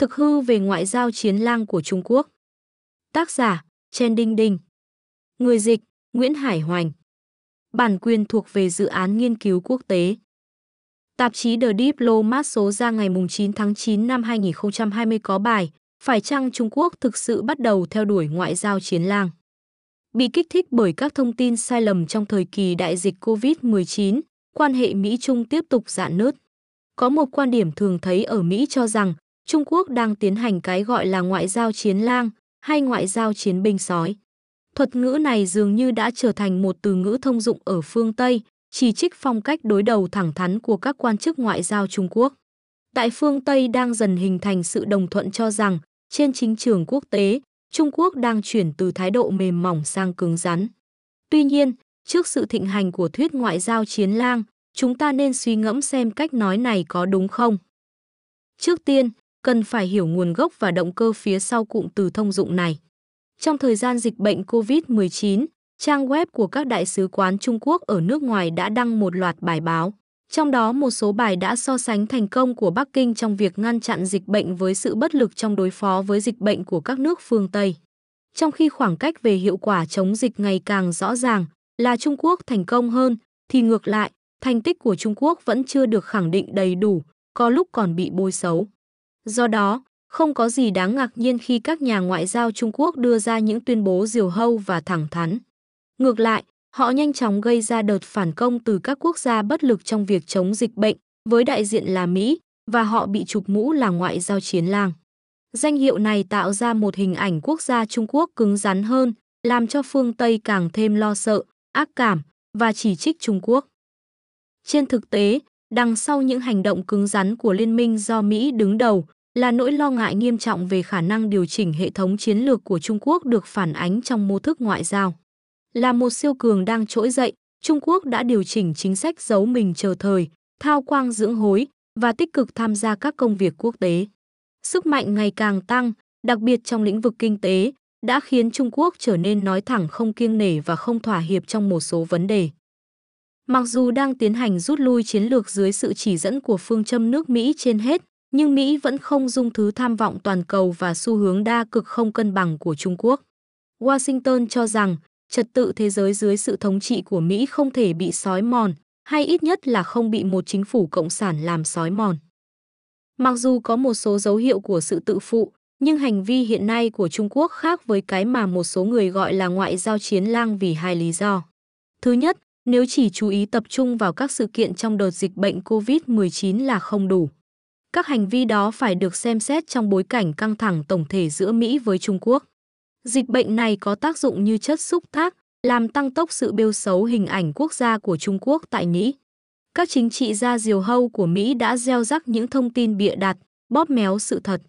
Thực hư về ngoại giao chiến lang của Trung Quốc. Tác giả Chen Dingding. Người dịch Nguyễn Hải Hoành. Bản quyền thuộc về dự án nghiên cứu quốc tế. Tạp chí The Diplomat số ra ngày 9 tháng 9 năm 2020 có bài "Phải chăng Trung Quốc thực sự bắt đầu theo đuổi ngoại giao chiến lang?" Bị kích thích bởi các thông tin sai lầm trong thời kỳ đại dịch COVID-19, quan hệ Mỹ-Trung tiếp tục rạn nứt. Có một quan điểm thường thấy ở Mỹ cho rằng Trung Quốc đang tiến hành cái gọi là ngoại giao chiến lang hay ngoại giao chiến binh sói. Thuật ngữ này dường như đã trở thành một từ ngữ thông dụng ở phương Tây, chỉ trích phong cách đối đầu thẳng thắn của các quan chức ngoại giao Trung Quốc. Tại phương Tây đang dần hình thành sự đồng thuận cho rằng, trên chính trường quốc tế, Trung Quốc đang chuyển từ thái độ mềm mỏng sang cứng rắn. Tuy nhiên, trước sự thịnh hành của thuyết ngoại giao chiến lang, chúng ta nên suy ngẫm xem cách nói này có đúng không. Trước tiên, cần phải hiểu nguồn gốc và động cơ phía sau cụm từ thông dụng này. Trong thời gian dịch bệnh COVID-19, trang web của các đại sứ quán Trung Quốc ở nước ngoài đã đăng một loạt bài báo. Trong đó một số bài đã so sánh thành công của Bắc Kinh trong việc ngăn chặn dịch bệnh với sự bất lực trong đối phó với dịch bệnh của các nước phương Tây. Trong khi khoảng cách về hiệu quả chống dịch ngày càng rõ ràng là Trung Quốc thành công hơn, thì ngược lại, thành tích của Trung Quốc vẫn chưa được khẳng định đầy đủ, có lúc còn bị bôi xấu. Do đó, không có gì đáng ngạc nhiên khi các nhà ngoại giao Trung Quốc đưa ra những tuyên bố diều hâu và thẳng thắn. Ngược lại, họ nhanh chóng gây ra đợt phản công từ các quốc gia bất lực trong việc chống dịch bệnh, với đại diện là Mỹ, và họ bị chụp mũ là ngoại giao chiến lang. Danh hiệu này tạo ra một hình ảnh quốc gia Trung Quốc cứng rắn hơn, làm cho phương Tây càng thêm lo sợ, ác cảm và chỉ trích Trung Quốc. Trên thực tế, đằng sau những hành động cứng rắn của liên minh do Mỹ đứng đầu là nỗi lo ngại nghiêm trọng về khả năng điều chỉnh hệ thống chiến lược của Trung Quốc được phản ánh trong mô thức ngoại giao. Là một siêu cường đang trỗi dậy, Trung Quốc đã điều chỉnh chính sách giấu mình chờ thời, thao quang dưỡng hối và tích cực tham gia các công việc quốc tế. Sức mạnh ngày càng tăng, đặc biệt trong lĩnh vực kinh tế, đã khiến Trung Quốc trở nên nói thẳng không kiêng nể và không thỏa hiệp trong một số vấn đề. Mặc dù đang tiến hành rút lui chiến lược dưới sự chỉ dẫn của phương châm nước Mỹ trên hết, nhưng Mỹ vẫn không dung thứ tham vọng toàn cầu và xu hướng đa cực không cân bằng của Trung Quốc. Washington cho rằng trật tự thế giới dưới sự thống trị của Mỹ không thể bị xói mòn, hay ít nhất là không bị một chính phủ cộng sản làm xói mòn. Mặc dù có một số dấu hiệu của sự tự phụ, nhưng hành vi hiện nay của Trung Quốc khác với cái mà một số người gọi là ngoại giao chiến lang vì hai lý do. Thứ nhất, nếu chỉ chú ý tập trung vào các sự kiện trong đợt dịch bệnh COVID-19 là không đủ. Các hành vi đó phải được xem xét trong bối cảnh căng thẳng tổng thể giữa Mỹ với Trung Quốc. Dịch bệnh này có tác dụng như chất xúc tác, làm tăng tốc sự bêu xấu hình ảnh quốc gia của Trung Quốc tại Mỹ. Các chính trị gia diều hâu của Mỹ đã gieo rắc những thông tin bịa đặt, bóp méo sự thật.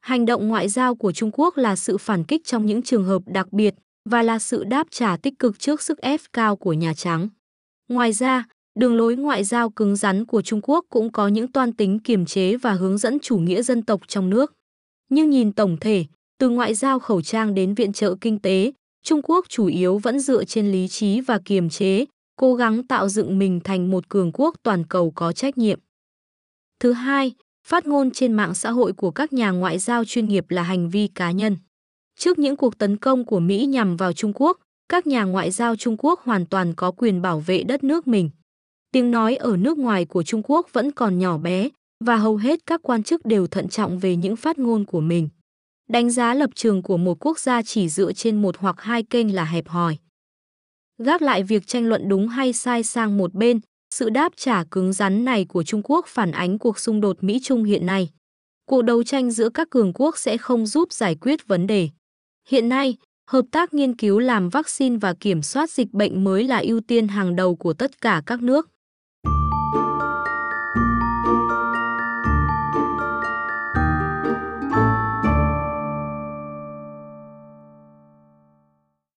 Hành động ngoại giao của Trung Quốc là sự phản kích trong những trường hợp đặc biệt và là sự đáp trả tích cực trước sức ép cao của Nhà Trắng. Ngoài ra, đường lối ngoại giao cứng rắn của Trung Quốc cũng có những toan tính kiềm chế và hướng dẫn chủ nghĩa dân tộc trong nước. Nhưng nhìn tổng thể, từ ngoại giao khẩu trang đến viện trợ kinh tế, Trung Quốc chủ yếu vẫn dựa trên lý trí và kiềm chế, cố gắng tạo dựng mình thành một cường quốc toàn cầu có trách nhiệm. Thứ hai, phát ngôn trên mạng xã hội của các nhà ngoại giao chuyên nghiệp là hành vi cá nhân. Trước những cuộc tấn công của Mỹ nhằm vào Trung Quốc, các nhà ngoại giao Trung Quốc hoàn toàn có quyền bảo vệ đất nước mình. Tiếng nói ở nước ngoài của Trung Quốc vẫn còn nhỏ bé và hầu hết các quan chức đều thận trọng về những phát ngôn của mình. Đánh giá lập trường của một quốc gia chỉ dựa trên một hoặc hai kênh là hẹp hòi. Gác lại việc tranh luận đúng hay sai sang một bên, sự đáp trả cứng rắn này của Trung Quốc phản ánh cuộc xung đột Mỹ-Trung hiện nay. Cuộc đấu tranh giữa các cường quốc sẽ không giúp giải quyết vấn đề. Hiện nay, hợp tác nghiên cứu làm vaccine và kiểm soát dịch bệnh mới là ưu tiên hàng đầu của tất cả các nước.